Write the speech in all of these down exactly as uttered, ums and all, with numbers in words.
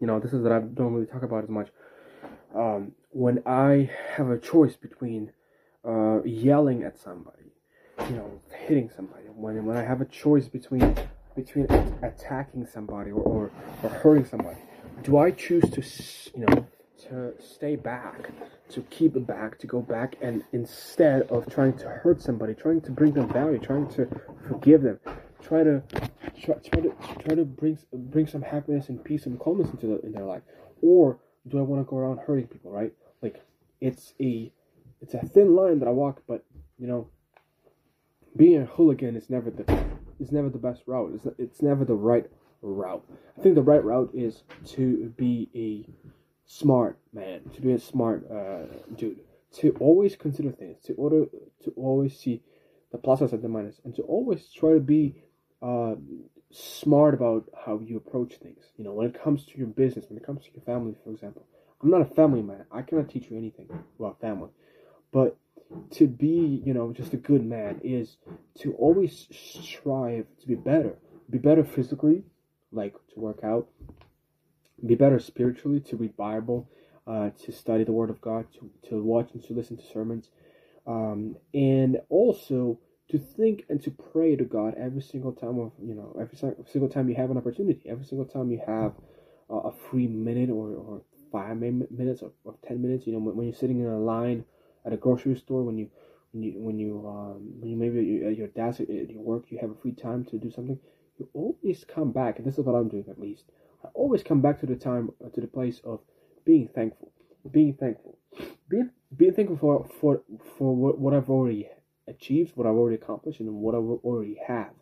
you know, this is that I don't really talk about as much. Um, when I have a choice between uh, yelling at somebody, you know, hitting somebody, when when I have a choice between between attacking somebody or, or, or hurting somebody, do I choose to, you know, to stay back, to keep back, to go back, and instead of trying to hurt somebody, trying to bring them value, trying to forgive them, try to try, try to try to bring bring some happiness and peace and calmness into the, in their life? Or do I want to go around hurting people, right? Like, it's a it's a thin line that I walk, but you know, being a hooligan is never the is never the best route. It's it's never the right route. I think the right route is to be a smart man, to be a smart uh, dude, to always consider things, to order, to always see the plus sides and the minus, and to always try to be uh, smart about how you approach things. You know, when it comes to your business, when it comes to your family, for example. I'm not a family man. I cannot teach you anything about family. But to be, you know, just a good man is to always strive to be better. Be better physically, like to work out. Be better spiritually, to read Bible, uh, to study the Word of God, to, to watch and to listen to sermons, um, and also to think and to pray to God every single time of, you know, every single time you have an opportunity, every single time you have uh, a free minute or, or five minutes or, or ten minutes. You know, when, when you're sitting in a line at a grocery store, when you when you when you, um, when you maybe at your desk at your work, you have a free time to do something. You always come back, and this is what I'm doing at least. I always come back to the time, to the place of being thankful, being thankful, being being thankful for for for what, what I've already achieved, what I've already accomplished, and what I already have,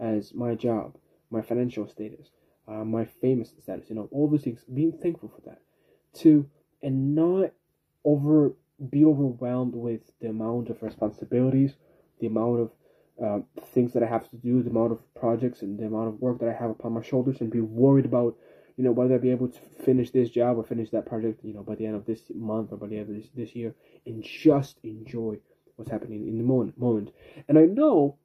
as my job, my financial status, uh, my famous status, you know, all those things. Being thankful for that, to and not over be overwhelmed with the amount of responsibilities, the amount of Uh, things that I have to do, the amount of projects and the amount of work that I have upon my shoulders, and be worried about, you know, whether I'll be able to finish this job or finish that project, you know, by the end of this month or by the end of this, this year, and just enjoy what's happening in the moment, moment. And I know,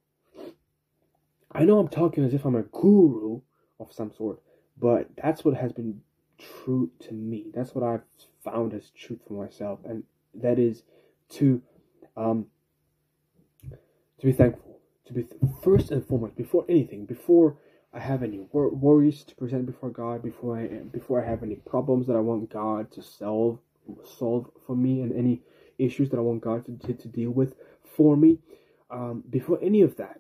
I know I'm talking as if I'm a guru of some sort, but that's what has been true to me. That's what I've found as truth for myself, and that is to, um, to be thankful. To be th- first and foremost, before anything, before I have any wor- worries to present before God, before I before I have any problems that I want God to solve solve for me, and any issues that I want God to to, to deal with for me, um, before any of that,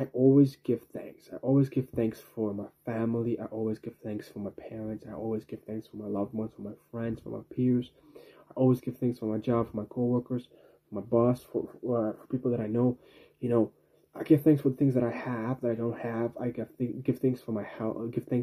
I always give thanks. I always give thanks for my family. I always give thanks for my parents. I always give thanks for my loved ones, for my friends, for my peers. I always give thanks for my job, for my coworkers, for my boss, for for, uh, for people that I know, you know. I give thanks for the things that I have, that I don't have. I give th- give thanks for my house. Give thanks